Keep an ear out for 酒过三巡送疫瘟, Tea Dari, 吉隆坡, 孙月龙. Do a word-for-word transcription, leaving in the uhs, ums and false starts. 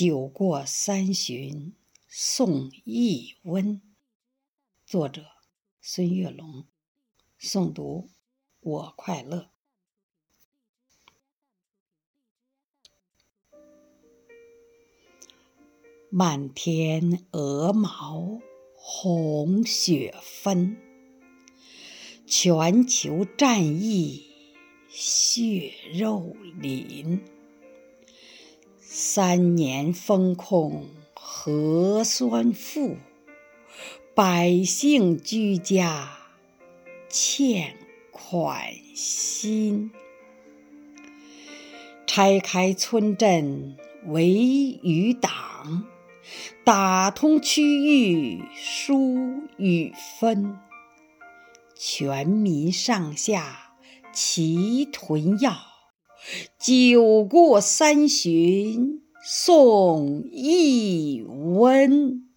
酒过三巡，送易温。作者孙月龙，诵读我快乐。满天鹅毛红雪纷，全球战役血肉淋。三年风控核酸负，百姓居家欠款心。拆开村镇为余党，打通区域疏与分。全民上下齐囤药，酒过三巡送易温。